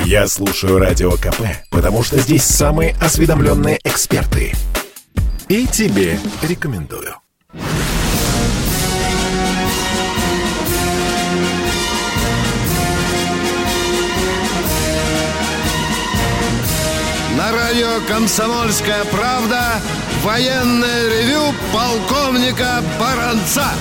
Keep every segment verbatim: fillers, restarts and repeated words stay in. Я слушаю Радио КП, потому что здесь самые осведомленные эксперты. И тебе рекомендую. На радио «Комсомольская правда» военное ревю полковника Баранца.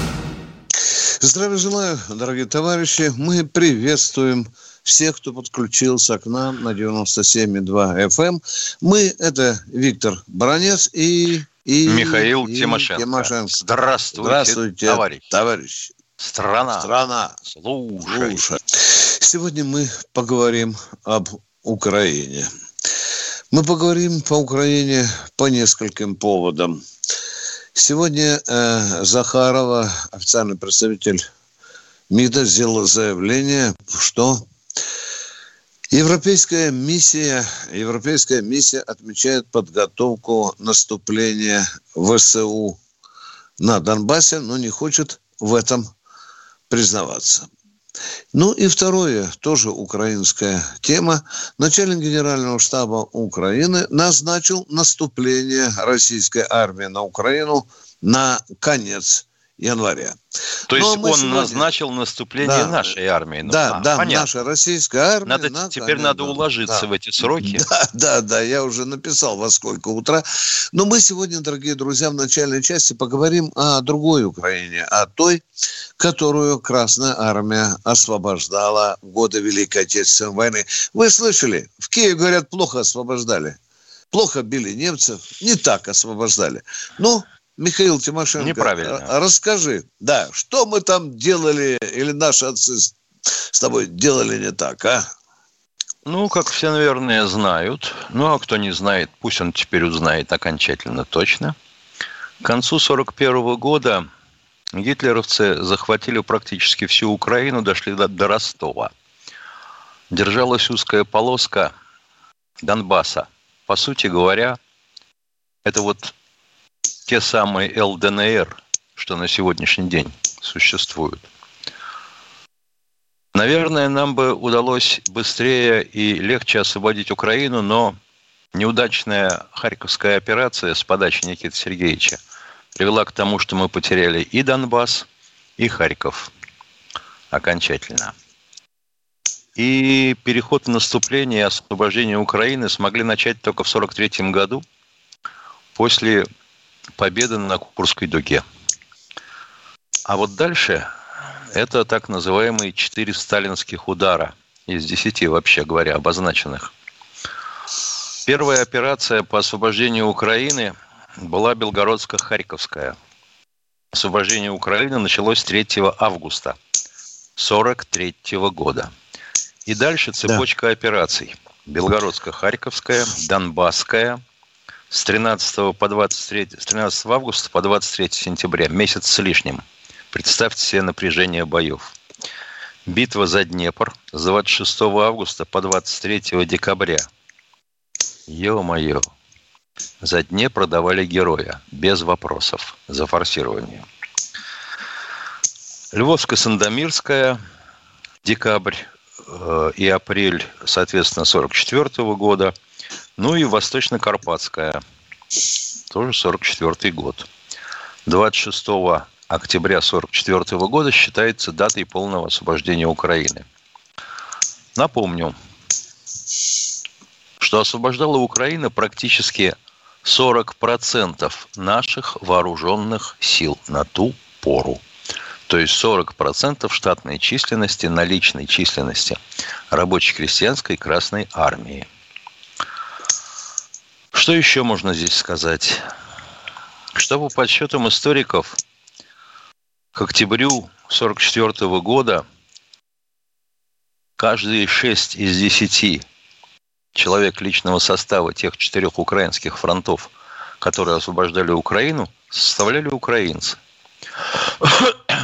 Здравия желаю, дорогие товарищи. Мы приветствуем всех, кто подключился к нам на девяносто семь и два эф эм. Мы — это Виктор Баранец и, и Михаил и Тимошенко. Тимошенко. Здравствуйте, Здравствуйте товарищи. товарищи. Страна. Страна. Слушай. Слушай. Сегодня мы поговорим об Украине. Мы поговорим по Украине по нескольким поводам. Сегодня э, Захарова, официальный представитель МИДа, сделала заявление, что европейская миссия, европейская миссия отмечает подготовку наступления ВСУ на Донбассе, но не хочет в этом признаваться. Ну и второе, тоже украинская тема. Начальник Генерального штаба Украины назначил наступление российской армии на Украину на конец января. То есть он сегодня... назначил наступление да, нашей армии. Ну, да, а, да, понятно. Наша российская армия. Надо, на теперь конец, надо уложиться да, в эти сроки. Да, да, да, я уже написал, во сколько утра. Но мы сегодня, дорогие друзья, в начальной части поговорим о другой Украине, о той, которую Красная Армия освобождала в годы Великой Отечественной войны. Вы слышали? В Киеве, говорят, плохо освобождали. Плохо били немцев. Не так освобождали. Ну... Михаил Тимошенко, неправильно. Расскажи, да, что мы там делали, или наши отцы с тобой делали не так, а? Ну, как все, наверное, знают. Ну, а кто не знает, пусть он теперь узнает окончательно точно. К концу сорок первого года гитлеровцы захватили практически всю Украину, дошли до, до Ростова. Держалась узкая полоска Донбасса. По сути говоря, это вот... те самые эл дэ эн эр, что на сегодняшний день существуют. Наверное, нам бы удалось быстрее и легче освободить Украину, но неудачная Харьковская операция с подачи Никиты Сергеевича привела к тому, что мы потеряли и Донбасс, и Харьков окончательно. И переход в наступление и освобождение Украины смогли начать только в сорок третьем году, после победа на Курской дуге. А вот дальше это так называемые четыре сталинских удара из десяти, вообще говоря, обозначенных. Первая операция по освобождению Украины была Белгородско-Харьковская. Освобождение Украины началось третьего августа сорок третьего года. И дальше цепочка да. операций. Белгородско-Харьковская, Донбасская, с тринадцатого, по двадцать третье, с тринадцатого августа по двадцать третье сентября, месяц с лишним. Представьте себе напряжение боев. Битва за Днепр с двадцать шестого августа по двадцать третьего декабря. Ё-моё. За Днепр давали героя, без вопросов, за форсирование. Львовско-Сандомирская, декабрь э, и апрель, соответственно, сорок четвёртого года. Ну и Восточно-Карпатская, тоже сорок четвёртый год. двадцать шестого октября сорок четвёртого года считается датой полного освобождения Украины. Напомню, что освобождала Украина практически сорок процентов наших вооруженных сил на ту пору. То есть сорок процентов штатной численности, наличной численности рабоче-крестьянской Красной Армии. Что еще можно здесь сказать? Что по подсчетам историков, к октябрю сорок четвёртого года каждые шесть из десяти человек личного состава тех четырех украинских фронтов, которые освобождали Украину, составляли украинцы.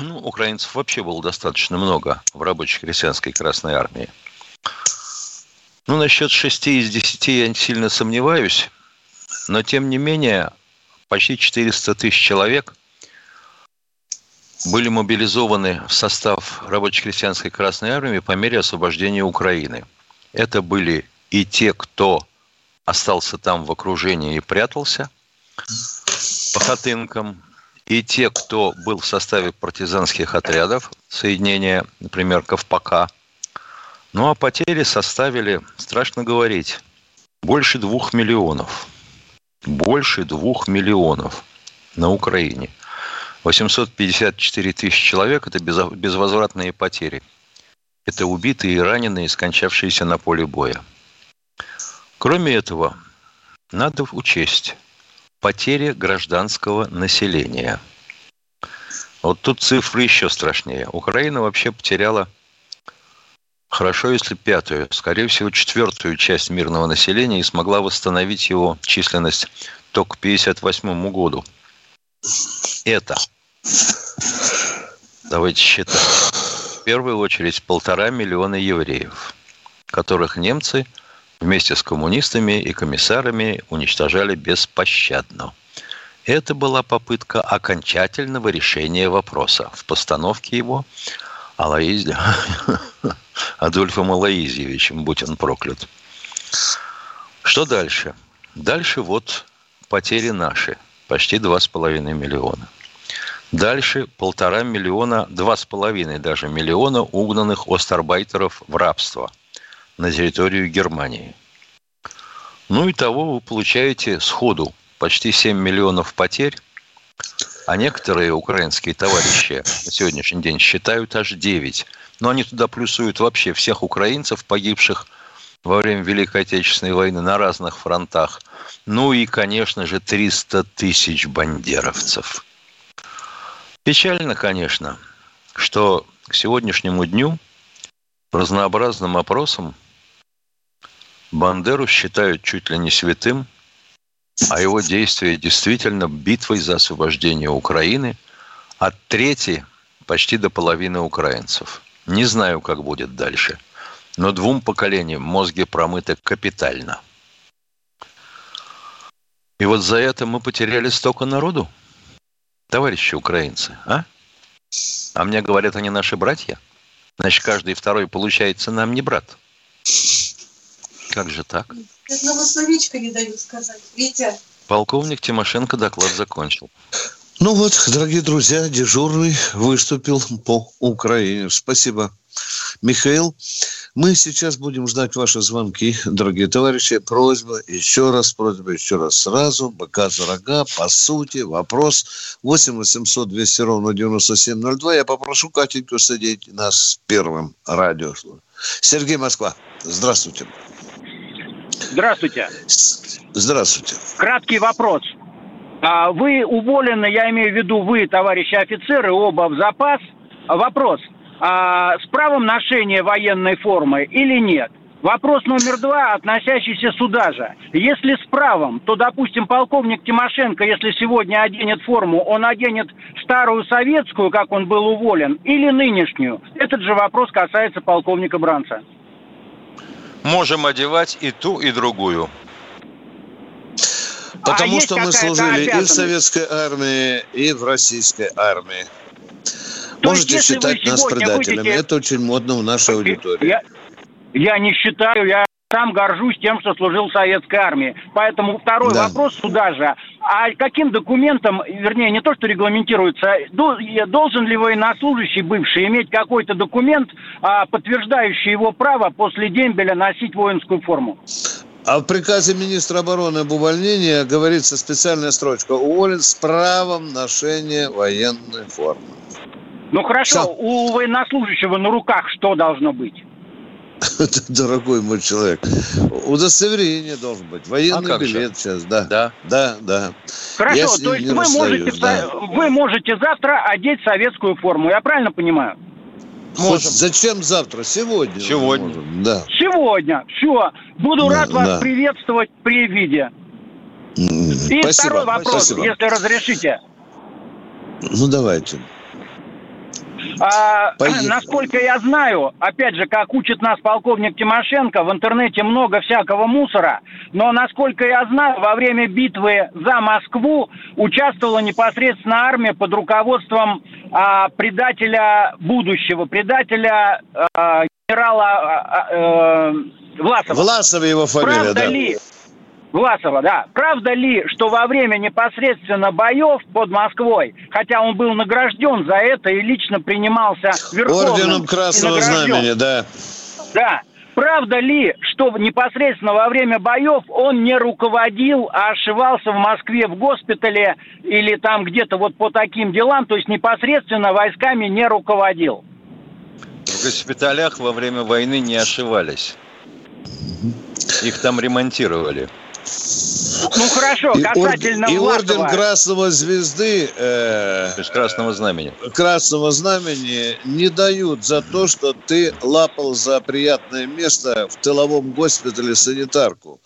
Ну, украинцев вообще было достаточно много в рабоче-крестьянской Красной Армии. Ну, насчет шести из десяти я сильно сомневаюсь. Но, тем не менее, почти четыреста тысяч человек были мобилизованы в состав рабоче-крестьянской Красной Армии по мере освобождения Украины. Это были и те, кто остался там в окружении и прятался по хатынкам, и те, кто был в составе партизанских отрядов, соединения, например, Ковпака. Ну а потери составили, страшно говорить, больше двух миллионов. Больше двух миллионов на Украине. восемьсот пятьдесят четыре тысячи человек – это безвозвратные потери. Это убитые и раненые, скончавшиеся на поле боя. Кроме этого, надо учесть потери гражданского населения. Вот тут цифры еще страшнее. Украина вообще потеряла, хорошо, если пятую, скорее всего, четвертую часть мирного населения и смогла восстановить его численность только к пятьдесят восьмому году. Это, давайте считать, в первую очередь полтора миллиона евреев, которых немцы вместе с коммунистами и комиссарами уничтожали беспощадно. Это была попытка окончательного решения вопроса в постановке его Алоиз... Адольфом Алоизьевичем, будь он проклят. Что дальше? Дальше вот потери наши. Почти два с половиной миллиона. Дальше полтора миллиона, два с половиной даже миллиона угнанных остарбайтеров в рабство на территорию Германии. Ну и того вы получаете сходу почти семь миллионов потерь, а некоторые украинские товарищи на сегодняшний день считают аж девять. Но они туда плюсуют вообще всех украинцев, погибших во время Великой Отечественной войны на разных фронтах. Ну и, конечно же, триста тысяч бандеровцев. Печально, конечно, что к сегодняшнему дню по разнообразным опросам Бандеру считают чуть ли не святым, а его действия действительно битвой за освобождение Украины от трети почти до половины украинцев. Не знаю, как будет дальше. Но двум поколениям мозги промыты капитально. И вот за это мы потеряли столько народу, товарищи украинцы, а? А мне говорят, они наши братья. Значит, каждый второй, получается, нам не брат. Как же так? Одного словечка не даю сказать. Витя. Полковник Тимошенко доклад закончил. Ну вот, дорогие друзья, дежурный выступил по Украине. Спасибо, Михаил. Мы сейчас будем ждать ваши звонки, дорогие товарищи. Просьба, еще раз просьба, еще раз сразу. Быка за рога, по сути, вопрос. восемь восемьсот двести ровно девяносто семь ноль два. Я попрошу Катеньку садить нас первым радио. Сергей, Москва. Здравствуйте. Здравствуйте. Здравствуйте. Краткий вопрос. Вы уволены, я имею в виду вы, товарищи офицеры, оба в запас. Вопрос. А, с правом ношения военной формы или нет? Вопрос номер два, относящийся сюда же. Если с правом, то, допустим, полковник Тимошенко, если сегодня оденет форму, он оденет старую советскую, как он был уволен, или нынешнюю? Этот же вопрос касается полковника Баранца. Можем одевать и ту, и другую. Потому а что мы служили и в Советской армии, и в Российской армии. То Можете есть, считать нас предателями. Будете... Это очень модно в нашей аудитории. Я, я не считаю, я сам горжусь тем, что служил в Советской армии. Поэтому второй да. вопрос сюда же. А каким документом, вернее, не то, что регламентируется, должен ли военнослужащий бывший иметь какой-то документ, подтверждающий его право после дембеля носить воинскую форму? А в приказе министра обороны об увольнении говорится специальная строчка: уволен с правом ношения военной формы. Ну хорошо, Сам... у военнослужащего на руках что должно быть? Дорогой мой человек, удостоверение должно быть. Военный билет сейчас, да. Да, да, да. Хорошо, то есть вы можете завтра одеть советскую форму, я правильно понимаю? Можем. Зачем завтра? Сегодня. Сегодня. Да. Сегодня. Все. Буду да, рад вас да. приветствовать при виде. И Спасибо. Второй вопрос, Спасибо. Если разрешите. Ну, давайте. А, насколько я знаю, опять же, как учит нас полковник Тимошенко, в интернете много всякого мусора, но, насколько я знаю, во время битвы за Москву участвовала непосредственно армия под руководством а, предателя будущего, предателя а, генерала э, Власова. Власова его фамилия, правда да. Ли, Власова, да. Правда ли, что во время непосредственно боев под Москвой, хотя он был награжден за это и лично принимался верховным... Орденом Красного Знамени, да. Да. Правда ли, что непосредственно во время боев он не руководил, а ошивался в Москве в госпитале или там где-то вот по таким делам, то есть непосредственно войсками не руководил? В госпиталях во время войны не ошивались. Их там ремонтировали. Ну хорошо, касательно и Власова. И орден Красного Звезды, э, то есть Красного Знамени. Красного Знамени не дают за то, что ты лапал за приятное место в тыловом госпитале санитарку.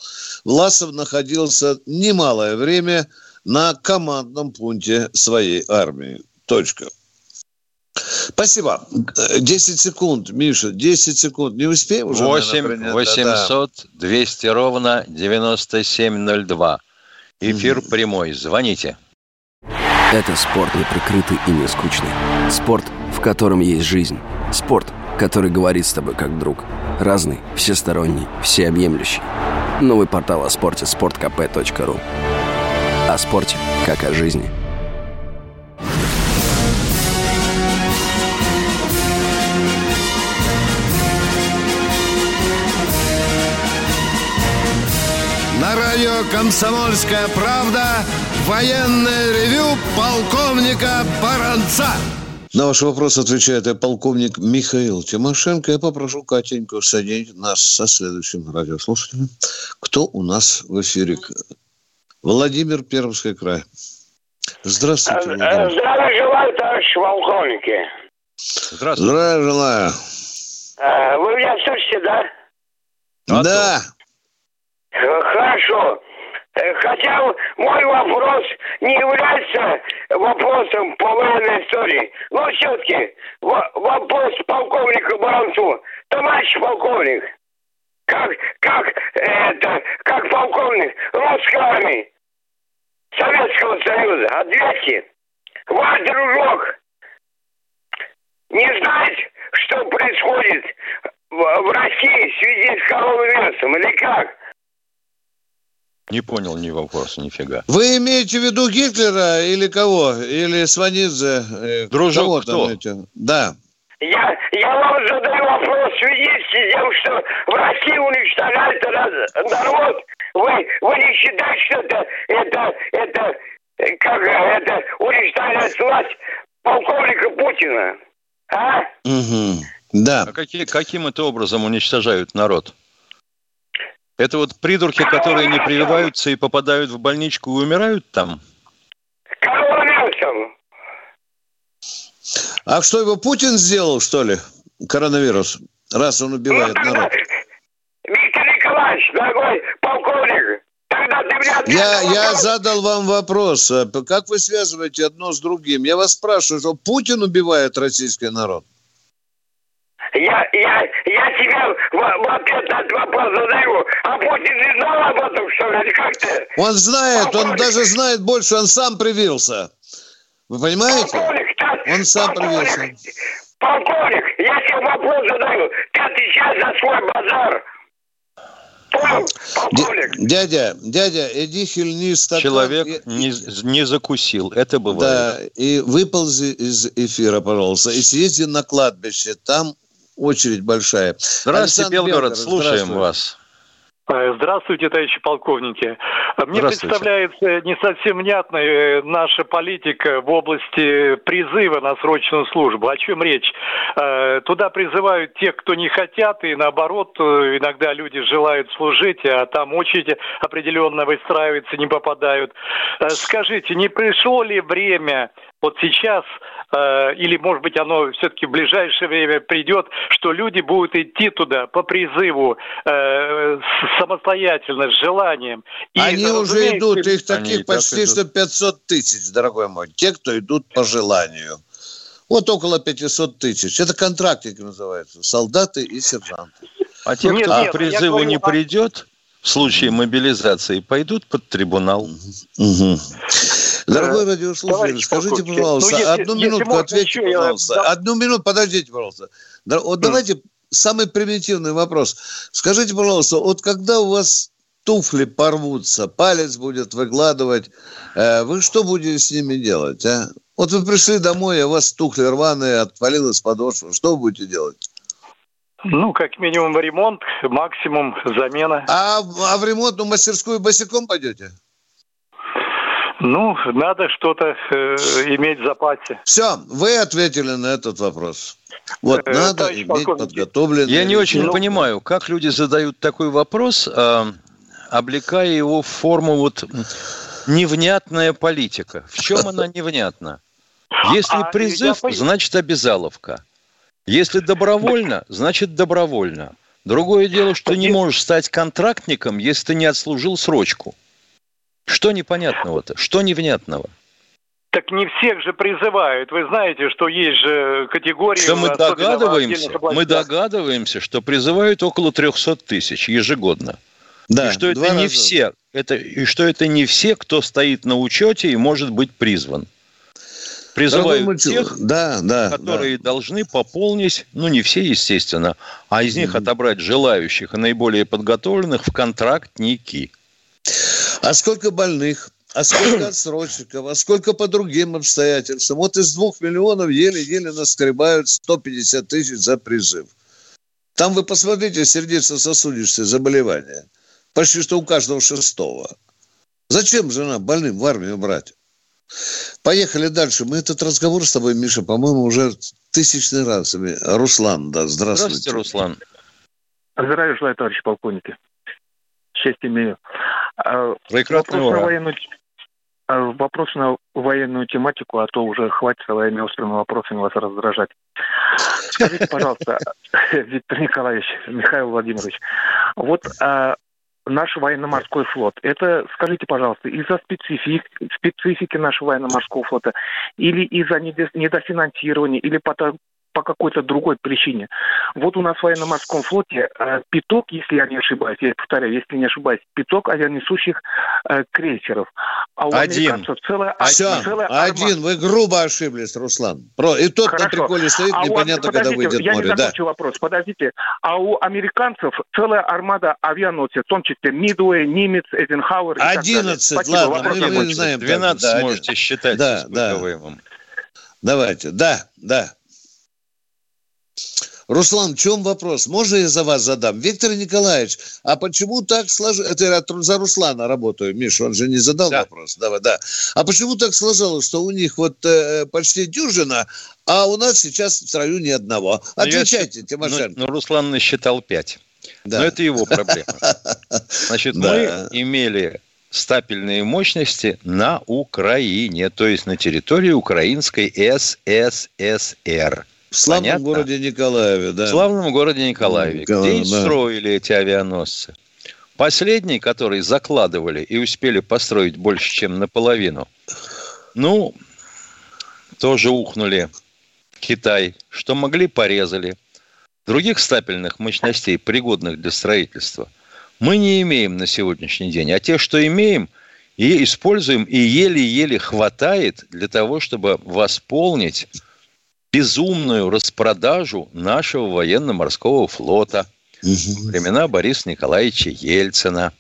Власов находился немалое время на командном пункте своей армии. Точка. Спасибо. десять секунд, Миша, десять секунд. Не успеем уже? восемь восемьсот двести ровно девяносто семь ноль два. Эфир mm-hmm. прямой. Звоните. Это спорт не прикрытый и не скучный. Спорт, в котором есть жизнь. Спорт, который говорит с тобой как друг. Разный, всесторонний, всеобъемлющий. Новый портал о спорте спорт кэ пэ точка ру. О спорте, как о жизни. «Комсомольская правда». Военное ревю полковника Баранца. На ваши вопросы отвечает я, полковник Михаил Тимошенко. Я попрошу Катеньку соединить нас со следующим радиослушателем. Кто у нас в эфире? Владимир, Пермский край. Здравствуйте, Владимир. Здравия желаю, товарищи полковники. Здравствуйте. Здравия желаю. Вы меня слышите, да? А да. То. Хорошо. Хотя мой вопрос не является вопросом по военной истории, но все-таки вопрос полковнику Баранцу. Товарищ полковник, как, как, это, как полковник русской армии Советского Союза, ответьте, ваш дружок не знает, что происходит в России в связи с коронавирусом или как? Не понял ни вопроса, нифига. Вы имеете в виду Гитлера или кого? Или Сванидзе? Дружок кто? Да. Я, я вам задаю вопрос в связи с тем, что в России уничтожает народ. Вы, вы не считаете, что это, это, это, как, это уничтожает власть полковника Путина? А? Угу. Да. А какие, каким это образом уничтожают народ? Это вот придурки, которые не прививаются и попадают в больничку и умирают там? Коронавирусом. А что, его Путин сделал, что ли? Коронавирус, раз он убивает ну, народ. Виктор Николаевич, дорогой полковник, тогда ты меня... Я, я задал вам вопрос. Как вы связываете одно с другим? Я вас спрашиваю, что Путин убивает российский народ? Я, я, я тебе в, в ответ на этот вопрос задаю. А Путин не знал об этом, что ли? Как ты? Он знает, он даже знает больше, он сам привился. Вы понимаете? Полковник, ты, он сам полковник, привился. Полковник, я тебе вопрос задаю. Ты отвечаешь за свой базар. Понял, полковник? Д, дядя, дядя, иди хильни стакан. Человек и, не, не закусил, это бывает. Да, и выползи из эфира, пожалуйста, и съезди на кладбище, там... Очередь большая. Здравствуйте, Белгород. Белгород, слушаем здравствуйте. Вас. Здравствуйте, товарищи полковники. Мне представляется не совсем внятной наша политика в области призыва на срочную службу. О чем речь? Туда призывают тех, кто не хотят, и наоборот, иногда люди желают служить, а там очередь определенно выстраивается, не попадают. Скажите, не пришло ли время... Вот сейчас, э, или, может быть, оно все-таки в ближайшее время придет, что люди будут идти туда по призыву э, самостоятельно, с желанием. И, они уже идут, их таких они почти что пятьсот тысяч, дорогой мой, те, кто идут по желанию. Вот около пятьсот тысяч. Это контрактники называются, солдаты и сержанты. А те, нет, кто нет, по призыву говорю, не придет... В случае мобилизации пойдут под трибунал. Угу. Дорогой радиослушатель, скажите, пожалуйста, ну, если, одну если минутку ответьте, пожалуйста. Я... Одну минуту, подождите, пожалуйста. Вот давайте самый примитивный вопрос. Скажите, пожалуйста, вот когда у вас туфли порвутся, палец будет выгладывать, вы что будете с ними делать, а? Вот вы пришли домой, а у вас туфли рваные, отвалилась подошва. Что вы будете делать? Ну, как минимум ремонт, максимум замена. А, а в ремонтную мастерскую босиком пойдете? Ну, надо что-то э, иметь в запасе. Все, вы ответили на этот вопрос. Вот э, надо иметь подготовленные... Я не очень ну, понимаю, как люди задают такой вопрос, э, облекая его в форму вот невнятная политика. В чем она невнятна? Если призыв, значит обязаловка. Если добровольно, значит добровольно. Другое дело, что не можешь стать контрактником, если ты не отслужил срочку. Что непонятного-то? Что невнятного? Так не всех же призывают. Вы знаете, что есть же категории... Что мы догадываемся, мы догадываемся, что призывают около трехсот тысяч ежегодно. Да, и, что это не все, это, и что это не все, кто стоит на учете и может быть призван. Призывают тех, да, да, которые да. должны пополнить, ну не все, естественно, а из них mm-hmm. отобрать желающих и наиболее подготовленных в контрактники. А сколько больных, а сколько отсрочников, а сколько по другим обстоятельствам? Вот из двух миллионов еле-еле наскребают сто пятьдесят тысяч за призыв. Там вы посмотрите сердечно-сосудистые заболевания. Почти что у каждого шестого. Зачем же нам больным в армию брать? Поехали дальше. Мы этот разговор с тобой, Миша, по-моему, уже тысячный раз. Руслан, да, здравствуйте. Здравствуйте, Руслан. Здравия желаю, товарищи полковники. Честь имею. Прекрасный вопрос на, военную... вопрос на военную тематику, а то уже хватит своими острыми вопросами вас раздражать. Скажите, пожалуйста, Виктор Николаевич, Михаил Владимирович, вот... Наш военно-морской флот. Это, скажите, пожалуйста, из-за специфик, специфики нашего военно-морского флота или из-за недофинансирования, или по, по какой-то другой причине? Вот у нас в военно-морском флоте э, пяток, если я не ошибаюсь, я повторяю, если не ошибаюсь, пяток авианесущих э, крейсеров. А у один. Целая, Все, целая один. Вы грубо ошиблись, Руслан. И тот Хорошо. На приколе стоит, а непонятно, вас, когда выйдет я море. Я не закончу да. вопрос. Подождите. А у американцев целая армада авианосцев, в том числе Мидуэй, Нимиц, Эйзенхауэр. одиннадцать, ладно, мы, мы не знаем. двенадцать да, можете считать. Да, да. Давайте. Да, да. Руслан, в чем вопрос? Можно я за вас задам? Виктор Николаевич, а почему так сложилось... Это я за Руслана работаю, Миша, он же не задал да. вопрос. Давай, да. А почему так сложилось, что у них вот э, почти дюжина, а у нас сейчас в строю ни одного? Отвечайте, я... Тимошенко. Ну, ну, Руслан насчитал пять. Да. Но это его проблема. Значит, мы имели стапельные мощности на Украине, то есть на территории украинской СССР. В славном Понятно? городе Николаеве, да. В славном городе Николаеве, Николаев, где и да. строили эти авианосцы. Последний, который закладывали и успели построить больше, чем наполовину, ну, тоже ухнули Китай. Что могли, порезали. Других стапельных мощностей, пригодных для строительства, мы не имеем на сегодняшний день. А те, что имеем, и используем, и еле-еле хватает для того, чтобы восполнить... безумную распродажу нашего военно-морского флота угу. времена Бориса Николаевича Ельцина.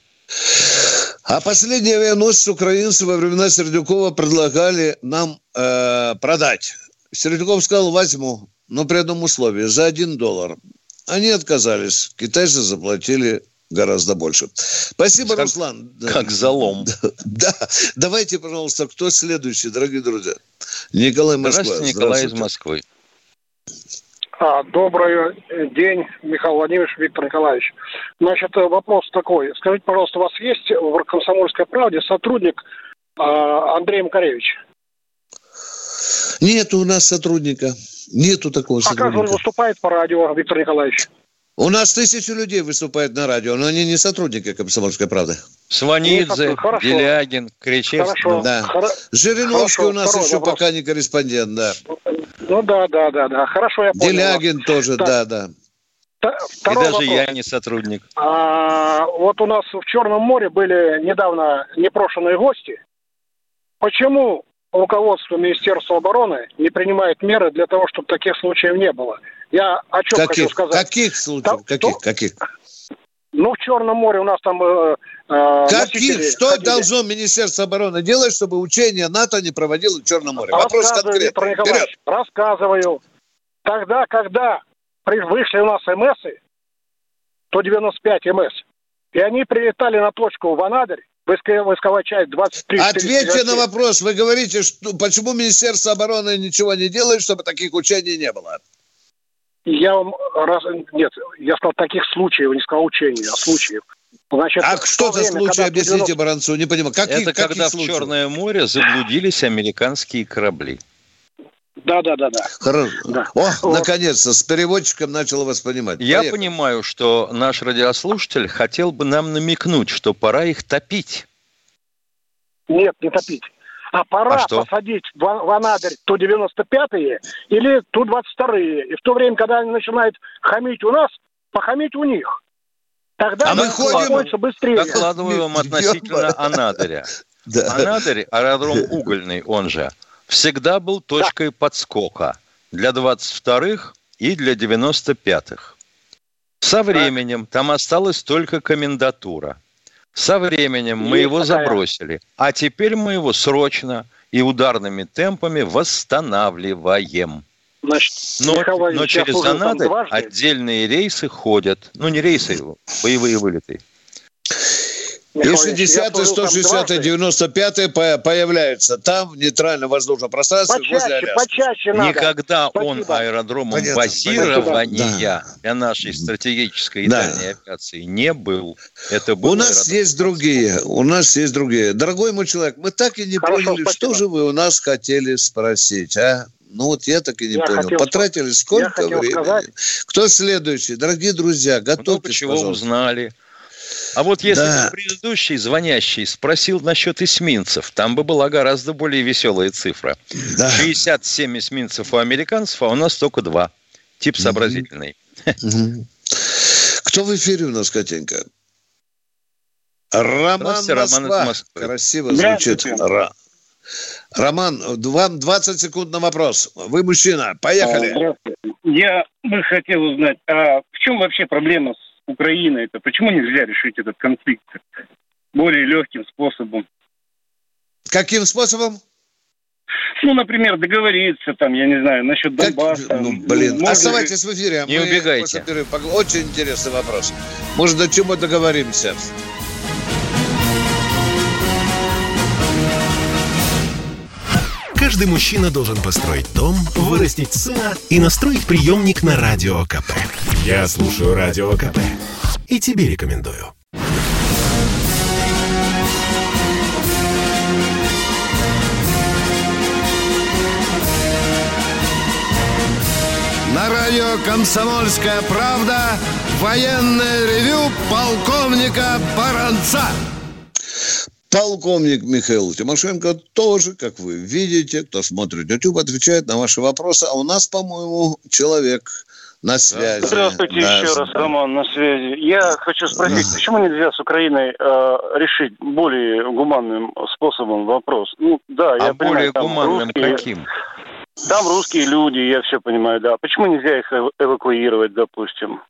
А последний авианосец украинцы во времена Сердюкова предлагали нам э, продать. Сердюков сказал, возьму, но при одном условии, за один доллар. Они отказались, китайцы заплатили гораздо больше. Спасибо, как, Руслан. Как залом. Да. Давайте, пожалуйста, кто следующий, дорогие друзья? Николай Москва. Здравствуйте, Николай из Москвы. А, добрый день, Михаил Владимирович, Виктор Николаевич. Значит, вопрос такой. Скажите, пожалуйста, у вас есть в «Комсомольской правде» сотрудник а, Андрей Макаревич? Нет у нас сотрудника. Нету такого сотрудника. А как он выступает по радио, Виктор Николаевич? У нас тысячи людей выступает на радио, но они не сотрудники «Комсомольской правды». Сванидзе, Хорошо. Делягин, Кричевский. Да. Хор... Жириновский Хорошо. у нас Второй еще вопрос. Пока не корреспондент, да. Ну да, да, да, да. Хорошо, я понял. Делягин вас. тоже, так. да, да. Т- И даже вопрос. я не сотрудник. А, вот у нас в Черном море были недавно непрошенные гости. Почему руководство Министерства обороны не принимает меры для того, чтобы таких случаев не было? Я о чем каких, хочу сказать. Каких случаев? Да, каких, каких? Ну, в Черном море у нас там... Э, каких? Что ходили. Должно Министерство обороны делать, чтобы учения НАТО не проводило в Черном море? Вопрос конкретный. Рассказываю. Тогда, когда вышли у нас МСы, сто девяносто пять МС, и они прилетали на точку в Анадырь, войсковая часть двадцать три. Ответьте на вопрос. Вы говорите, что, почему Министерство обороны ничего не делает, чтобы таких учений не было? Я вам раз... Нет, я сказал таких случаев, не сказал учений, а случаев. Значит, а что за случаи? Объясните девяносто... Баранцу, не понимаю. Каких, это каких когда случаев? В Черное море заблудились американские корабли. Да, да, да, да. Хорошо. Да. О, вот. Наконец-то, с переводчиком начал вас понимать. Я Поехали. Понимаю, что наш радиослушатель хотел бы нам намекнуть, что пора их топить. Нет, не топить. А пора а посадить в, в Анадырь Ту девяносто пять или Ту двадцать два. И в то время, когда они начинают хамить у нас, похамить у них. Тогда а мы ходим быстрее. Докладываю вам относительно Анадыря. Анадырь, аэродром угольный, он же, всегда был точкой да. подскока для двадцать вторых и для девяносто пятых. Со временем там осталась только комендатура. Со временем мы Есть его такая. забросили, а теперь мы его срочно и ударными темпами восстанавливаем. Значит, но, Михаил, но через Анадырь отдельные рейсы ходят. Ну, не рейсы, боевые вылеты. шестидесятые, сто шестидесятые, девяносто пятые появляются там, в нейтральном воздушном пространстве, почаще, возле Аляски. Почаще надо. Никогда Спасибо. он аэродромом Понятно. базирования да. для нашей стратегической и да. дальней авиации не был. Это был у нас есть другие. У нас есть другие. Дорогой мой человек, мы так и не Хорошо, поняли, спасибо. что же вы у нас хотели спросить, а? Ну вот я так и не я понял. Хотел, Потратили сколько времени? Сказать. Кто следующий? Дорогие друзья, готовьтесь, чего пожалуйста. Узнали. А вот если да. бы предыдущий звонящий спросил насчет эсминцев, там бы была гораздо более веселая цифра. Да. шестьдесят семь эсминцев у американцев, а у нас только два. Тип сообразительный. Mm-hmm. Кто в эфире у нас, Катенька? Роман, Роман из Москвы. Красиво звучит. Ра. Роман, вам двадцать секунд на вопрос. Вы мужчина. Поехали. Здравствуйте. Я бы хотел узнать, а в чем вообще проблема с Украина это. Почему нельзя решить этот конфликт более легким способом? Каким способом? Ну, например, договориться там, я не знаю, насчет Донбасса. Как... Ну, блин, ну, оставайтесь ли... в эфире. Не убегайте. После... Очень интересный вопрос. Может, до чего договоримся? Каждый мужчина должен построить дом, вырастить сына и настроить приемник на Радио КП. Я слушаю Радио КП и тебе рекомендую. На радио «Комсомольская правда» военное ревю полковника Баранца. Полковник Михаил Тимошенко тоже, как вы видите, кто смотрит YouTube, отвечает на ваши вопросы. А у нас, по-моему, человек на связи. Здравствуйте да. еще раз, Роман, на связи. Я хочу спросить, да. почему нельзя с Украиной э, решить более гуманным способом вопрос? Ну, да, я а понимаю, более там гуманным русские, каким? Там русские люди, я все понимаю, да. Почему нельзя их эвакуировать, допустим?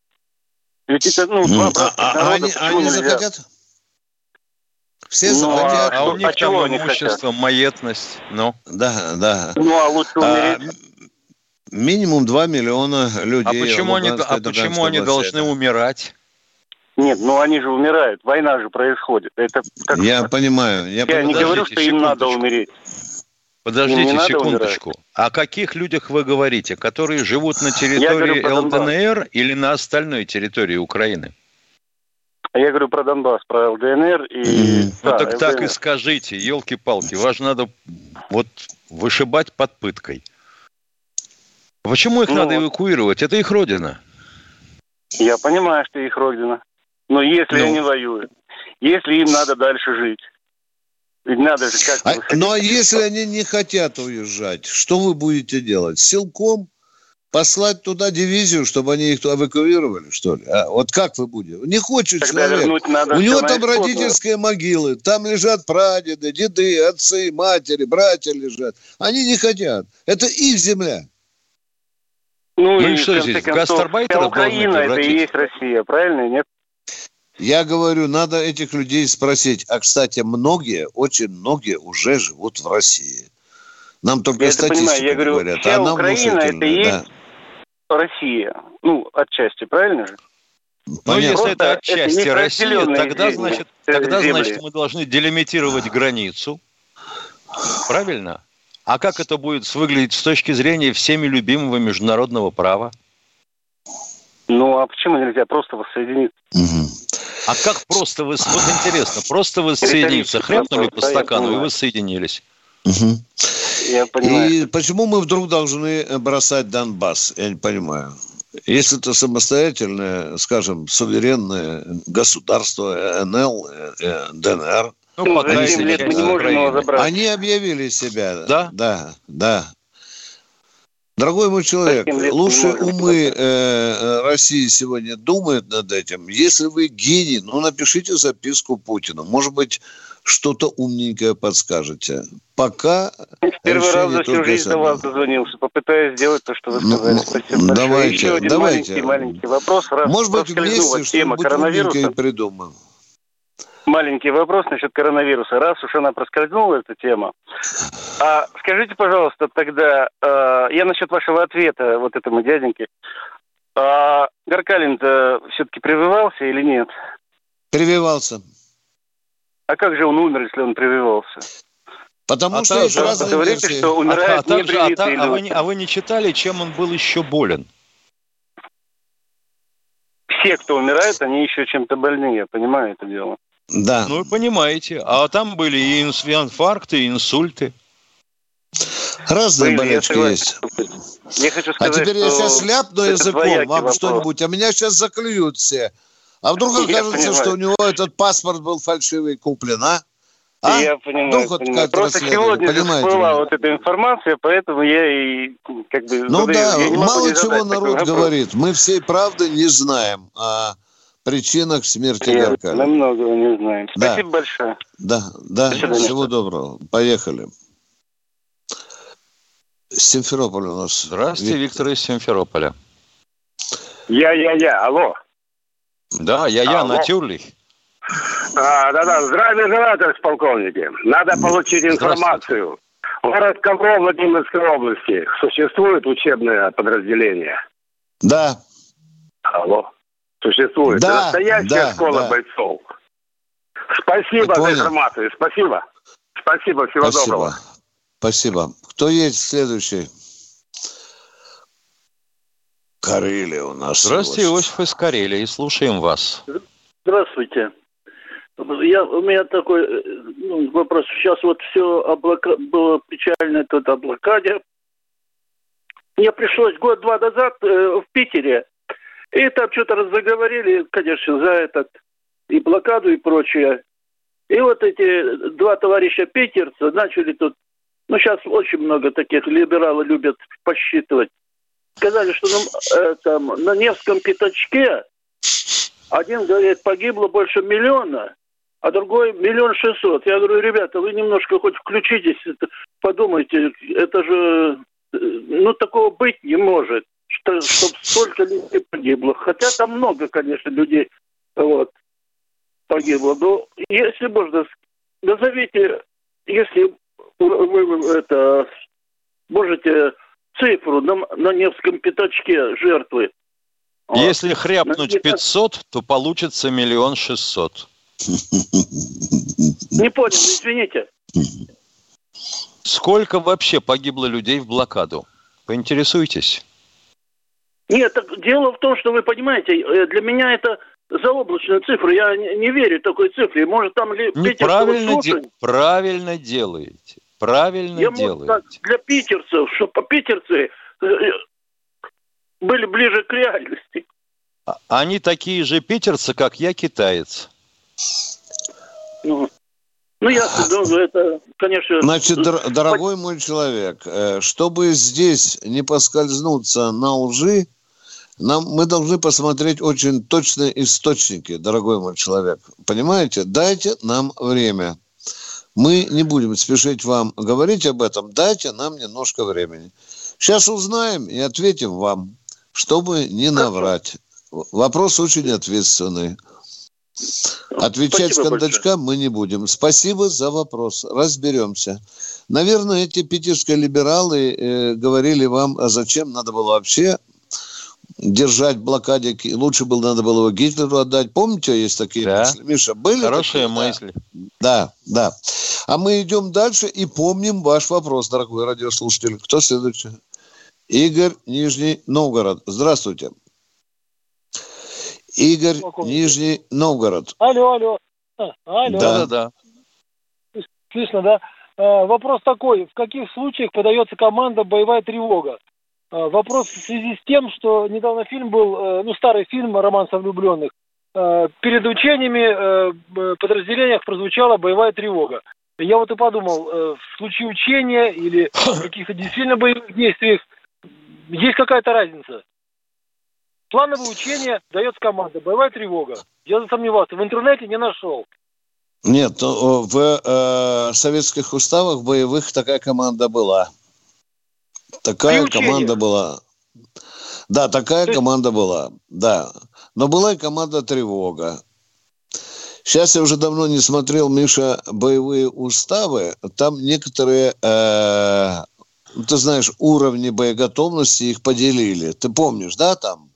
Ведь это, ну, два ну, а, а народа, они, они захотят? Все ну, захотят. А у них а там имущество, маетность. Ну, да, да. Ну, а лучше умереть. А, минимум два миллиона людей. А почему они, а почему они должны умирать? Нет, ну они же умирают. Война же происходит. Это как... Я понимаю. Я, я не говорю, что им секундочку. надо умереть. Подождите секундочку. Умирать. О каких людях вы говорите? Которые живут на территории ЛДНР или на остальной территории Украины? Я говорю про Донбасс, про ЛДНР. И... Mm. Да, ну так ЛДНР. Так и скажите, елки-палки, вас же надо вот вышибать под пыткой. Почему их ну, надо эвакуировать? Это их родина. Я понимаю, что их родина. Но если ну. они воюют, если им надо дальше жить, ведь надо же как-то... А, ну а если они не хотят уезжать, что вы будете делать? Силком? Послать туда дивизию, чтобы они их эвакуировали, что ли? А вот как вы будете? Не хочет Тогда человек. У него там родительские могилы. Там лежат прадеды, деды, отцы, матери, братья лежат. Они не хотят. Это их земля. Ну, ну и что здесь, гастарбайтеры? Украина — это и есть Россия, правильно, нет? Я говорю, надо этих людей спросить. А, кстати, многие, очень многие уже живут в России. Нам только я статистику я говорю, говорят. Вся она Украина — это и есть да. Россия. Ну, отчасти, правильно же? Ну, если это отчасти это Россия, тогда, значит, тогда значит, мы должны делимитировать границу. Правильно? А как это будет выглядеть с точки зрения всеми любимого международного права? Ну, а почему нельзя просто воссоединиться? Угу. А как просто воссоединиться? Вот интересно, просто воссоединиться. Хряпнули по стакану и воссоединились. Угу. Я понимаю. И почему мы вдруг должны бросать Донбасс? Я не понимаю. Если это самостоятельное, скажем, суверенное государство эн эл, дэ эн эр, ну, пока они, лет мы не можем его забрать. Они объявили себя. Да? Да, да. Дорогой мой человек, лучше умы э, России сегодня думают над этим. Если вы гений, ну, напишите записку Путину. Может быть, что-то умненькое подскажете. Пока... Первый раз за всю жизнь до вас дозвонился. Попытаюсь сделать то, что вы сказали. Ну, спасибо. Давайте, еще один давайте. маленький, маленький вопрос. Раз Может быть, вместе что-нибудь умненькое придумаем. Маленький вопрос насчет коронавируса. Раз уж она проскользнула, эта тема. А скажите, пожалуйста, тогда, э, я насчет вашего ответа вот этому дяденьке. А Гаркалин-то все-таки прививался или нет? Прививался. А как же он умер, если он прививался? Потому а что есть разные версии. Что умирает а, а, также, а, та, а, вы, а вы не читали, чем он был еще болен? Все, кто умирает, они еще чем-то больны, я понимаю это дело. Да. Ну, понимаете. А там были и инфаркты, и инсульты. Разные Блин, болячки я есть. Я хочу сказать, а теперь я сейчас ляпну языком вам вопрос. Что-нибудь, а меня сейчас заклюют все. А вдруг окажется, что у него этот паспорт был фальшивый куплен, а? а? Я понимаю. Ну, вот понимаю. Просто сегодня всплыла вот эта информация, поэтому я и как бы... Ну задаю. да, я мало чего народ говорит. Мы всей правды не знаем о причинах смерти Гаркалина. Намного не знаем. Да. Спасибо большое. Да, да. Спасибо. Всего доброго. Поехали. Симферополь у нас. Здравствуйте, Виктор, Виктор из Симферополя. Я-я-я, алло. Да, я-я, натюрлих. А, да-да, здравия желаю, товарищ полковники. Надо получить информацию. Город Ковров Владимирской области. Существует учебное подразделение? Да. Алло. Существует. Да, настоящая да, школа да. бойцов. Спасибо за информацию. Спасибо. Спасибо, всего Спасибо. доброго. Спасибо. Кто есть следующий? Карелия у нас. Здравствуйте, Иосиф из Карелии. Слушаем вас. Здравствуйте. Я, у меня такой ну, вопрос. Сейчас вот все облака, было печально тут о блокаде. Мне пришлось год-два назад э, в Питере. И там что-то разговорили, конечно, за этот и блокаду, и прочее. И вот эти два товарища питерца начали тут... Ну, сейчас очень много таких либералов любят посчитывать. Сказали, что ну, э, там, на Невском пятачке один, говорит, погибло больше миллиона, а другой миллион шестьсот. Я говорю, ребята, вы немножко хоть включитесь, подумайте, это же... Ну, такого быть не может. Что, чтобы столько людей погибло. Хотя там много, конечно, людей вот, погибло. Но если можно, назовите, если вы это, можете цифру на, на Невском пятачке жертвы. Если вот. Хряпнуть пятьсот, то получится миллион шестьсот. Не понял, извините. Сколько вообще погибло людей в блокаду? Поинтересуйтесь. Нет, так дело в том, что вы понимаете, для меня это заоблачная цифра. Я не, не верю такой цифре. Может, там ли Питер правильно, де... правильно делаете. Правильно Я делаете. Может, для питерцев, чтобы питерцы были ближе к реальности. Они такие же питерцы, как я, китаец. Ну. Ну, ясно, думаю, это, конечно... Значит, дор- дорогой мой человек, чтобы здесь не поскользнуться на лжи, нам, мы должны посмотреть очень точные источники, дорогой мой человек. Понимаете? Дайте нам время. Мы не будем спешить вам говорить об этом. Дайте нам немножко времени. Сейчас узнаем и ответим вам. чтобы не наврать. Вопрос очень ответственный. Отвечать Спасибо кондачкам большое. Мы не будем. Спасибо за вопрос. Разберемся. Наверное, эти питерские либералы э, говорили вам, а зачем надо было вообще держать блокадик. Лучше было, надо было его Гитлеру отдать. Помните, есть такие да. мысли? Миша, были? Хорошие такие? мысли. Да. да, да. А мы идем дальше и помним ваш вопрос, дорогой радиослушатель. Кто следующий? Игорь, Нижний Новгород. Здравствуйте. Игорь, Нижний Новгород. Алло, алло. А, алло. Да, да, да. Слышно, да? А, вопрос такой. В каких случаях подается команда «Боевая тревога»? А, вопрос в связи с тем, что недавно фильм был, ну, старый фильм «Роман со влюбленных». А, перед учениями в подразделениях прозвучала «Боевая тревога». Я вот и подумал, в случае учения или каких-то действительно боевых действиях есть какая-то разница. Плановое учение дается команда. Боевая тревога. Я засомневался. В интернете не нашел. Нет, в э, советских уставах боевых такая команда была. Такая команда была. Да, такая есть... команда была. Да. Но была и команда тревога. Сейчас я уже давно не смотрел, Миша, боевые уставы. Там некоторые... Э, ты знаешь, уровни боеготовности их поделили. Ты помнишь, да, там?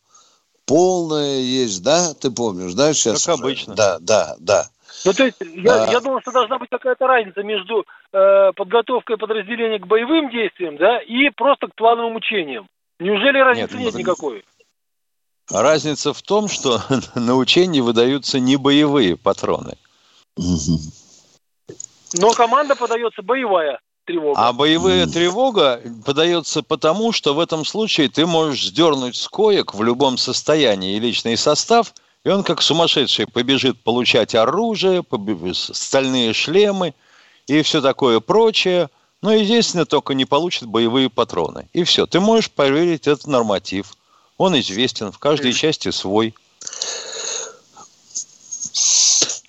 Полное есть, да? Ты помнишь, да? Сейчас как уже? Обычно. Да, да, да. Ну, то есть, я, а... я думал, что должна быть какая-то разница между э, подготовкой подразделения к боевым действиям, да, и просто к плановым учениям. Неужели разницы нет, нет никакой? Разница в том, что на учении выдаются не боевые патроны. Угу. Но команда подается боевая. Тревога. А боевая mm. тревога подается потому, что в этом случае ты можешь сдернуть с коек в любом состоянии личный состав, и он как сумасшедший побежит получать оружие, стальные шлемы и все такое прочее. Но, естественно, только не получит боевые патроны. И все. Ты можешь проверить этот норматив. Он известен, в каждой mm. части свой.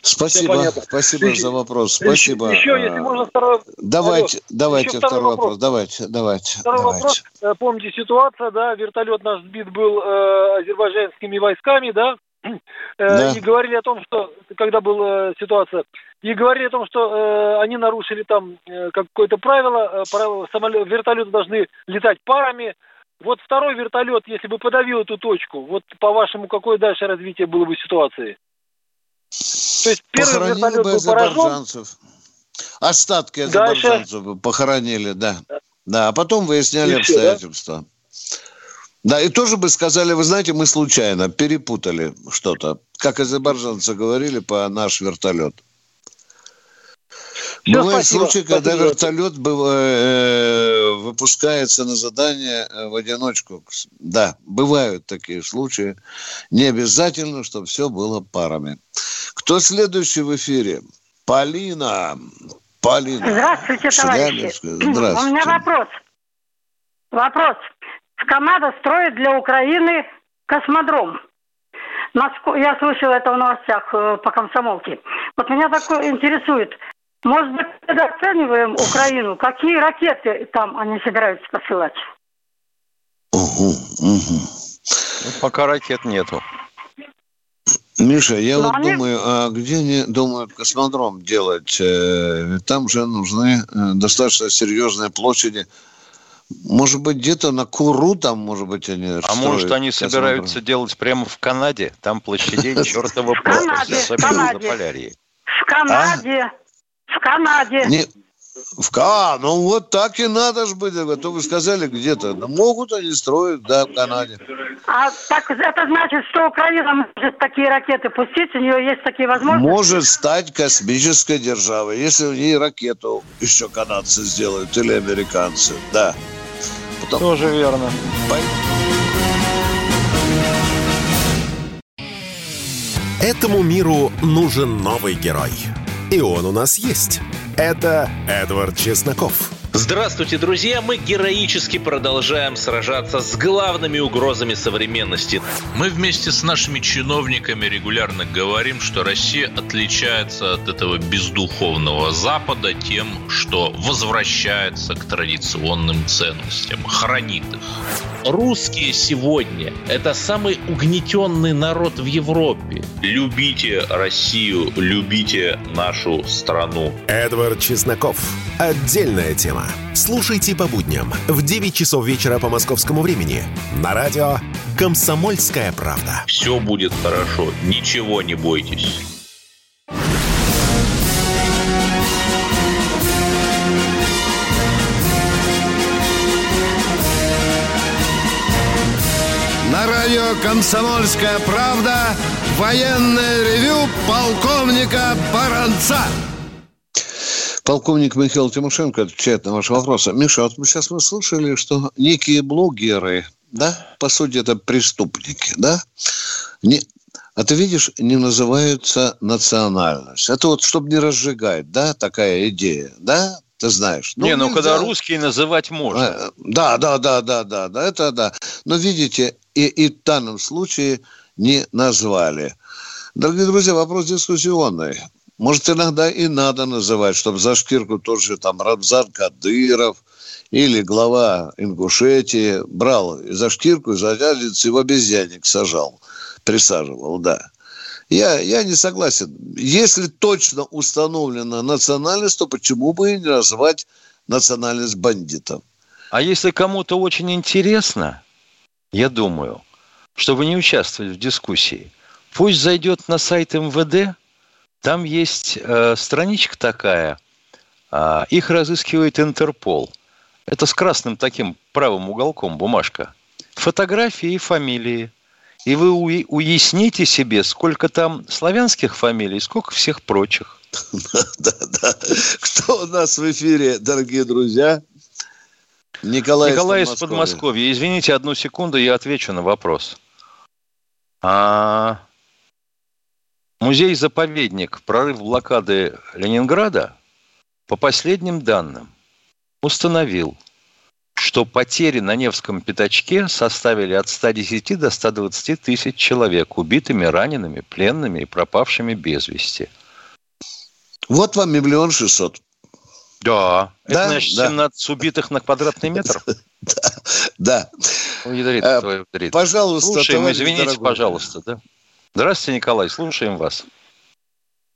Спасибо, спасибо за вопрос. Спасибо. Еще, если можно, второй... Давайте, давайте второй, второй вопрос. вопрос. Давайте, давайте. Второй давайте. вопрос. Помните ситуацию, да? Вертолет наш сбит был э, азербайджанскими войсками, да? да? И говорили о том, что когда была ситуация, и говорили о том, что э, они нарушили там э, какое-то правило, э, правило самолет, вертолеты должны летать парами. Вот второй вертолет, если бы подавил эту точку, вот по-вашему, какое дальше развитие было бы ситуации? То есть первый вертолет был поражен. Остатки азербайджанцев Дальше. похоронили, да. да. А потом выясняли и обстоятельства. Все, да? да, и тоже бы сказали, вы знаете, мы случайно перепутали что-то. Как азербайджанцы говорили по наш вертолет. Все, Бывают спасибо. случаи, когда спасибо. вертолет бывает, выпускается на задание в одиночку. Да, бывают такие случаи. Не обязательно, чтобы все было парами. Кто следующий в эфире? Полина. Полина. Здравствуйте, товарищи. Здравствуйте. У меня вопрос. Вопрос. КАМАЗа строит для Украины космодром. Я слышала это в новостях по комсомолке. Вот меня такое интересует. Может быть, недооцениваем Украину? Какие ракеты там они собираются посылать? Угу, угу. Ну, пока ракет нету. Миша, я Но вот они... думаю, а где они думают космодром делать? Ведь там же нужны достаточно серьезные площади. Может быть, где-то на Куру там, может быть, они... А может, они космодром. собираются делать прямо в Канаде? Там площадей чертова пропасть, особенно на Полярии. В Канаде. В Канаде. Не... В... А, ну вот так и надо же быть. А то вы сказали где-то. Да могут они строить, да, в Канаде. А так это значит, что Украина может такие ракеты пустить? У нее есть такие возможности? Может стать космической державой, если у нее ракету еще канадцы сделают или американцы. Да. Потом... Тоже верно. Бай. Этому миру нужен новый герой. И он у нас есть. Это Эдвард Чесноков. Здравствуйте, друзья! Мы героически продолжаем сражаться с главными угрозами современности. Мы вместе с нашими чиновниками регулярно говорим, что Россия отличается от этого бездуховного Запада тем, что возвращается к традиционным ценностям, хранит их. Русские сегодня – это самый угнетенный народ в Европе. Любите Россию, любите нашу страну. Эдвард Чесноков. Отдельная тема. Слушайте по будням в девять часов вечера по московскому времени на радио «Комсомольская правда». Все будет хорошо, ничего не бойтесь. На радио «Комсомольская правда» военное ревю полковника Баранца. Полковник Михаил Тимошенко отвечает на ваши вопросы. Миша, вот сейчас мы слышали, что некие блогеры, да, по сути, это преступники, да, не, а ты видишь, не называются национальность. Это вот, чтобы не разжигать, да, такая идея, да, ты знаешь. Ну, не, ну нельзя. Когда русские называть можно. Да, да, да, да, да, да, это да. Но видите, и, и в данном случае не назвали. Дорогие друзья, вопрос дискуссионный. Может, иногда и надо называть, чтобы за шкирку тот же там Рамзан Кадыров или глава Ингушетии брал за шкирку, за ягодицы, в обезьянник сажал, присаживал, да. Я, я не согласен. Если точно установлена национальность, то почему бы и не назвать национальность бандитов? А если кому-то очень интересно, я думаю, чтобы не участвовать в дискуссии, пусть зайдет на сайт эм вэ дэ. Там есть э, страничка такая, э, их разыскивает Интерпол. Это с красным таким правым уголком бумажка. Фотографии и фамилии. И вы у- уясните себе, сколько там славянских фамилий, сколько всех прочих. Да, да. Кто у нас в эфире, дорогие друзья? Николаев, Николаев из Подмосковья. Извините, одну секунду, я отвечу на вопрос. А... Музей-заповедник «Прорыв блокады Ленинграда» по последним данным установил, что потери на Невском пятачке составили от ста десяти до ста двадцати тысяч человек, убитыми, ранеными, пленными и пропавшими без вести. Вот вам миллион шестьсот. Да. да. Это, значит, да. семнадцать убитых на квадратный метр? Да. Пожалуйста. Слушаем, извините, пожалуйста, да. Здравствуйте, Николай, слушаем вас.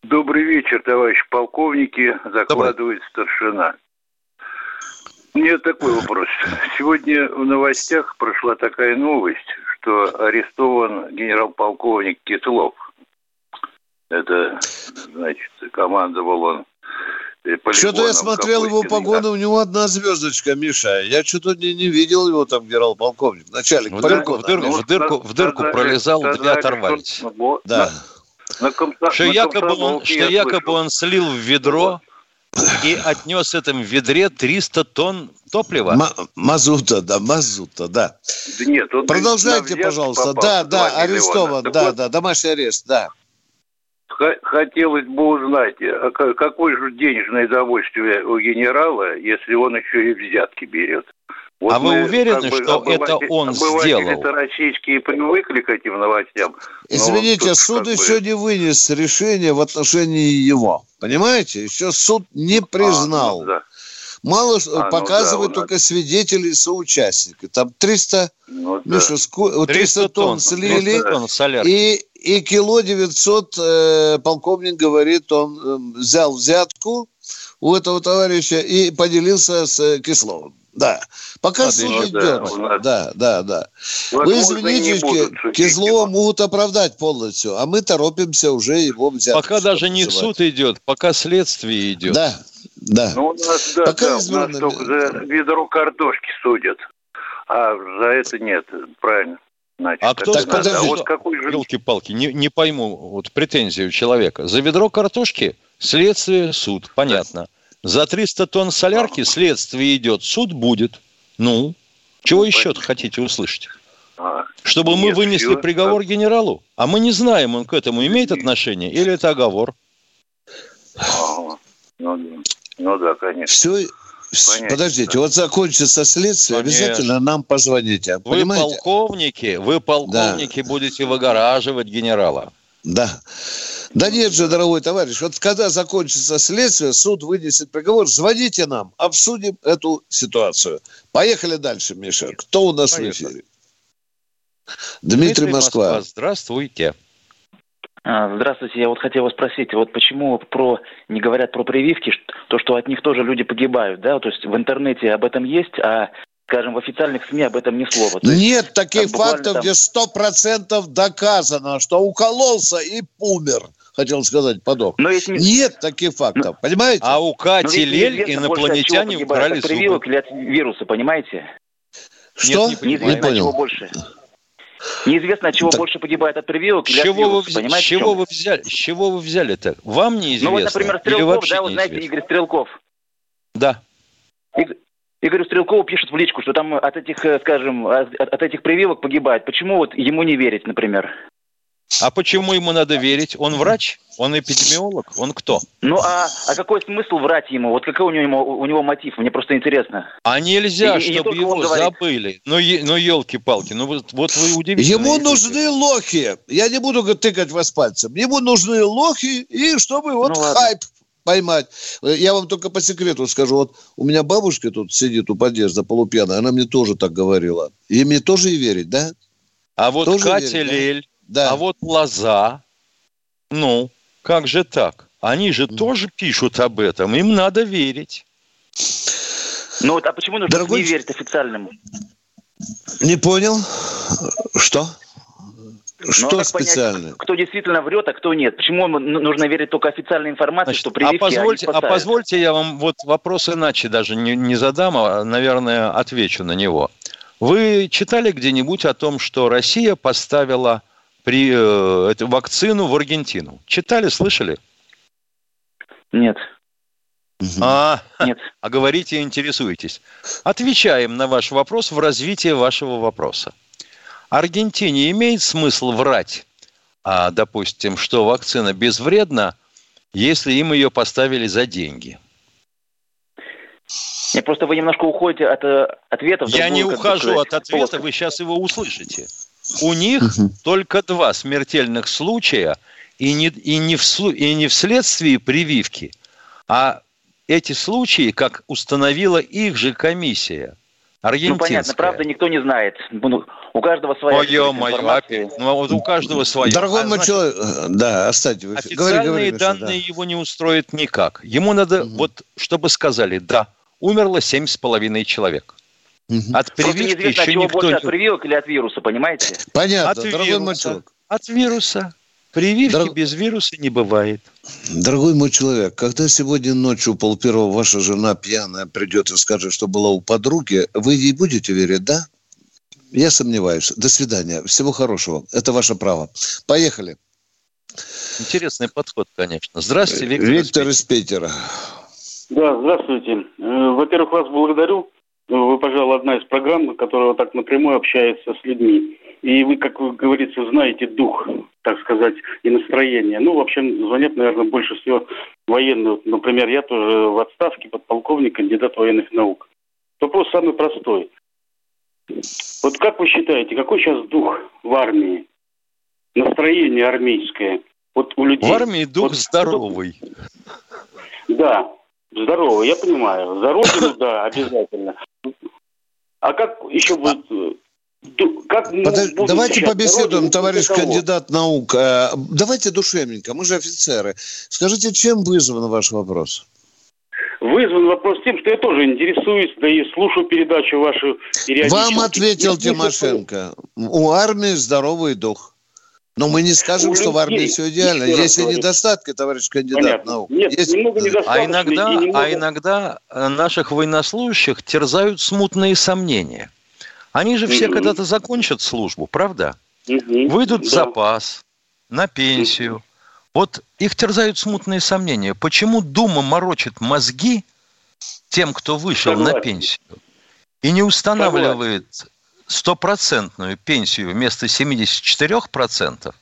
Добрый вечер, товарищи полковники, закладывает старшина. У меня такой вопрос. Сегодня в новостях прошла такая новость, что арестован генерал-полковник Китлов. Это, значит, командовал он. Что-то я смотрел его погону, у него одна звездочка, Миша. Я что-то не, не видел его там, генерал-полковник, начальник. В дырку, в дырку, ну, в дырку, в дырку сказали, пролезал, сказали, для оторвались. Что, да. на, на комсо... что, якобы он, что якобы он слил в ведро и отнес этом ведре триста тонн топлива. М- мазута, да, мазута, да. да нет, он Продолжайте, пожалуйста. Попал, да, да, арестован, да, вот... да, домашний арест, да. Хотелось бы узнать, какое же денежное удовольствие у генерала, если он еще и взятки берет. Вот а мы, вы уверены, как бы, что это он сделал? Обыватели-то российские привыкли к этим новостям. Извините, тут, суд еще бы... не вынес решение в отношении его. Понимаете? Еще суд не признал. А, ну, да. Мало а, показывают ну, да, только нас... свидетели и соучастники. Там триста, ну, да. Миша, ску... триста, триста тонн слили триста тонн и... И кило девятьсот, э, полковник говорит, он э, взял взятку у этого товарища и поделился с э, Кисловым. Да. Пока а, суд идет. Да, да, да, да. Вот вы извините, Кислова могут оправдать полностью, а мы торопимся уже его взять. Пока даже не называть. Суд идет, пока следствие идет. Да, да. Ну, у нас, да, пока да, избран... у нас только за ведро картошки судят, а за это нет, правильно. Значит, а кто сказал, а вот же... елки-палки, не, не пойму вот претензию человека. За ведро картошки следствие, суд, понятно. За триста тонн солярки следствие идет, суд будет. Ну, чего еще-то хотите услышать? Чтобы мы вынесли приговор генералу? А мы не знаем, он к этому имеет отношение или это оговор? Ну да, конечно. Все... Понятно. Подождите, вот закончится следствие, Конечно. Обязательно нам позвоните. Вы понимаете? полковники, вы полковники да. будете выгораживать генерала. Да. Да нет же, дорогой товарищ, вот когда закончится следствие, суд вынесет приговор, звоните нам, обсудим эту ситуацию. Поехали дальше, Миша. Кто у нас Поехали. в эфире? Дмитрий, Дмитрий Москва. Москва. Здравствуйте. Здравствуйте. Я вот хотел вас спросить, вот почему про не говорят про прививки, то, что от них тоже люди погибают, да? То есть в интернете об этом есть, а, скажем, в официальных СМИ об этом ни слова. То Нет есть, таких фактов, там... где сто процентов доказано, что укололся и умер. Хотел сказать, подох. Но ведь... Нет таких фактов, но... понимаете? А у Кати Лель инопланетяне украли зубы. Прививок или от вируса, понимаете? Что? Нет, не, не понял. Больше. Неизвестно, от чего так. больше погибает от прививок. Или чего от вируса, вы, понимаете, чего вы взяли? С чего вы взяли-то? Вам неизвестно? Ну вот, например, Стрелков, да, вы знаете, Игорь Стрелков. Да. Иг... Игорь Стрелкову пишет в личку, что там от этих, скажем, от, от этих прививок погибает. Почему вот ему не верить, например? А почему ему надо верить? Он врач? Он эпидемиолог? Он кто? Ну, а, а какой смысл врать ему? Вот какой у него, у него мотив? Мне просто интересно. А нельзя, и, чтобы и не его забыли. Ну, е, ну, елки-палки, ну вот, вот вы удивительные. Ему нужны лохи. Я не буду тыкать вас пальцем. Ему нужны лохи, и чтобы вот ну, хайп поймать. Я вам только по секрету скажу. Вот у меня бабушка тут сидит у подъезда полупьяная. Она мне тоже так говорила. И мне тоже и верить, да? А вот тоже Катя верить, Лель. Да? Да. А вот Лоза, ну, как же так? Они же mm. тоже пишут об этом, им надо верить. Ну вот, а почему нужно Дорогой... не верить официальному? Не понял. Что? Ну, что специально? Понять, кто действительно врет, а кто нет? Почему нужно верить только официальной информации, Значит, что прививки, а позвольте, а позвольте, я вам вот вопрос иначе даже не, не задам, а, наверное, отвечу на него. Вы читали где-нибудь о том, что Россия поставила... При, э, эту вакцину в Аргентину. Читали, слышали? Нет. А, Нет. а говорите, интересуетесь. Отвечаем на ваш вопрос в развитии вашего вопроса. Аргентине имеет смысл врать, а, допустим, что вакцина безвредна, если им ее поставили за деньги? Нет, просто вы немножко уходите от э, ответа. Я не ухожу от ответа, вы сейчас его услышите. У них угу. только два смертельных случая, и не, и, не в, и не вследствие прививки, а эти случаи, как установила их же комиссия аргентинская. Ну, понятно, правда, никто не знает. У каждого своя Ой, информация. Ну, вот у каждого своя. Дорогой а, значит, человек, да, оставьте. Вы... Официальные говори, говори, данные да. его не устроят никак. Ему надо, угу. вот, чтобы сказали, да, умерло семь с половиной человек. От прививки еще от чего никто больше, не... от прививок или от вируса, понимаете? Понятно, от дорогой вируса, мой человек. От вируса. Прививки Дорог... без вируса не бывает. Дорогой мой человек, когда сегодня ночью полпервого ваша жена пьяная придет и скажет, что была у подруги, вы ей будете верить, да? Я сомневаюсь. До свидания. Всего хорошего. Это ваше право. Поехали. Интересный подход, конечно. Здравствуйте, Виктор. Виктор из Питера. Да, здравствуйте. Во-первых, вас благодарю. Вы, пожалуй, одна из программ, которая так напрямую общается с людьми. И вы, как говорится, знаете дух, так сказать, и настроение. Ну, вообще, звонят, наверное, больше всего военные. Например, я тоже в отставке, подполковник, кандидат военных наук. Вопрос самый простой. Вот как вы считаете, какой сейчас дух в армии? Настроение армейское? Вот у людей... В армии дух вот... здоровый. Да. Здорово, я понимаю. За родину, да, обязательно. А как еще будет... Как Подож... Давайте побеседуем, родину, товарищ кандидат наук. Давайте душевненько, мы же офицеры. Скажите, чем вызван ваш вопрос? Вызван вопрос тем, что я тоже интересуюсь, да и слушаю передачу вашу. Вам ответил Тимошенко. У армии здоровый дух. Но мы не скажем, что в армии все идеально. Есть и недостатки, товарищ кандидат Понятно. наук. Нет, Есть... немного недостатков. А иногда, немного... а иногда наших военнослужащих терзают смутные сомнения. Они же все mm-hmm. когда-то закончат службу, правда? Mm-hmm. Выйдут да. в запас, на пенсию. Mm-hmm. Вот их терзают смутные сомнения. Почему Дума морочит мозги тем, кто вышел Согласен. на пенсию, и не устанавливает... стопроцентную пенсию вместо семьдесят четыре процента,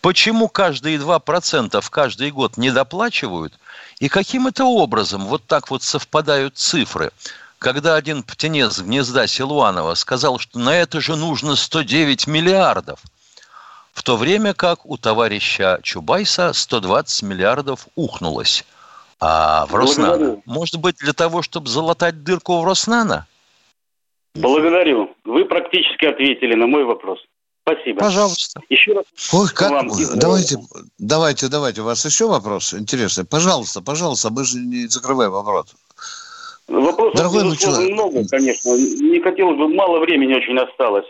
почему каждые два процента каждый год недоплачивают, и каким это образом вот так вот совпадают цифры, когда один птенец гнезда Силуанова сказал, что на это же нужно сто девять миллиардов, в то время как у товарища Чубайса сто двадцать миллиардов ухнулось. А в Роснано? Благодарю. Может быть, для того, чтобы залатать дырку в Роснано? Благодарю. Вы практически ответили на мой вопрос. Спасибо. Пожалуйста. Еще раз. Ой, как... вам... Давайте, давайте, давайте. У вас еще вопрос интересный? Пожалуйста, пожалуйста, мы же не закрываем вопрос. Вопросов, Дорогой безусловно, человек... много, конечно. Не хотелось бы, мало времени очень осталось.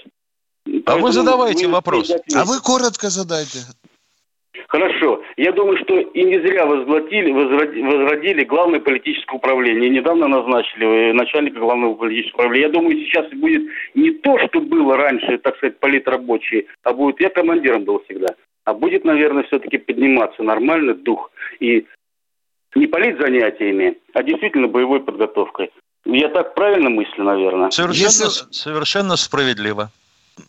Поэтому а вы задавайте вопрос. А вы коротко задайте. Хорошо. Я думаю, что и не зря возглотили, возродили, возродили Главное политическое управление. Недавно назначили начальника Главного политического управления. Я думаю, сейчас будет не то, что было раньше, так сказать, политрабочие, а будет... Я командиром был всегда. А будет, наверное, все-таки подниматься нормальный дух. И не политзанятиями, а действительно боевой подготовкой. Я так правильно мыслю, наверное? Совершенно, Если... совершенно справедливо.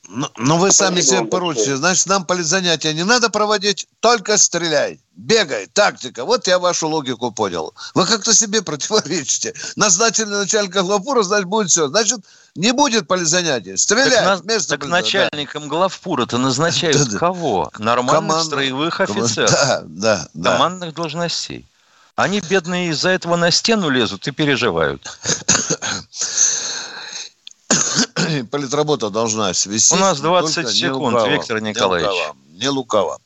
Но, но вы сами себе поручите. Значит, нам политзанятия не надо проводить, только стреляй, бегай, тактика. Вот я вашу логику понял. Вы как-то себе противоречите. Назначили начальника главпура, значит, будет все. Значит, не будет политзанятия. Стреляй. Так, так начальником да. главпура-то назначают кого? Нормальных строевых офицеров. Да, да, да. Командных должностей. Они, бедные, из-за этого на стену лезут и переживают. Политработа должна свести. У нас двадцать секунд, лукаво, Виктор Николаевич. Не лукаво, не лукаво.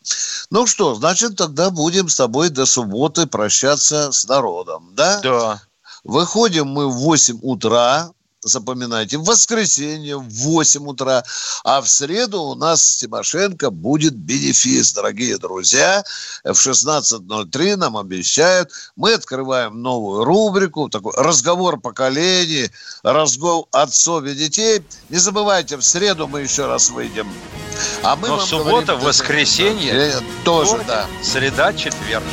Ну что, значит, тогда будем с тобой до субботы прощаться с народом, да? Да. Выходим мы в восемь утра, запоминайте, в воскресенье в восемь утра, а в среду у нас с Тимошенко будет бенефис, дорогие друзья. В шестнадцать ноль три нам обещают. Мы открываем новую рубрику, такой разговор поколений, разговор отцов и детей. Не забывайте, в среду мы еще раз выйдем. А мы Но вам суббота, говорим, воскресенье, тоже, да. Среда, четверг.